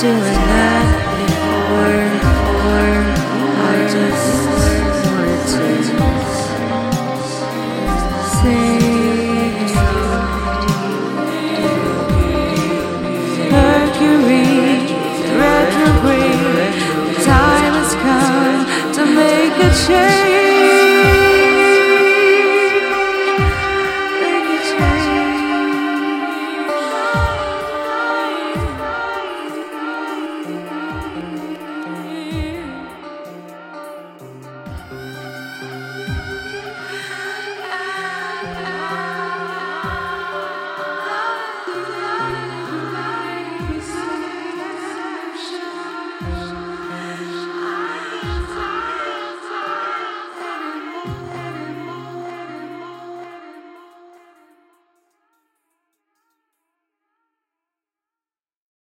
Doing that.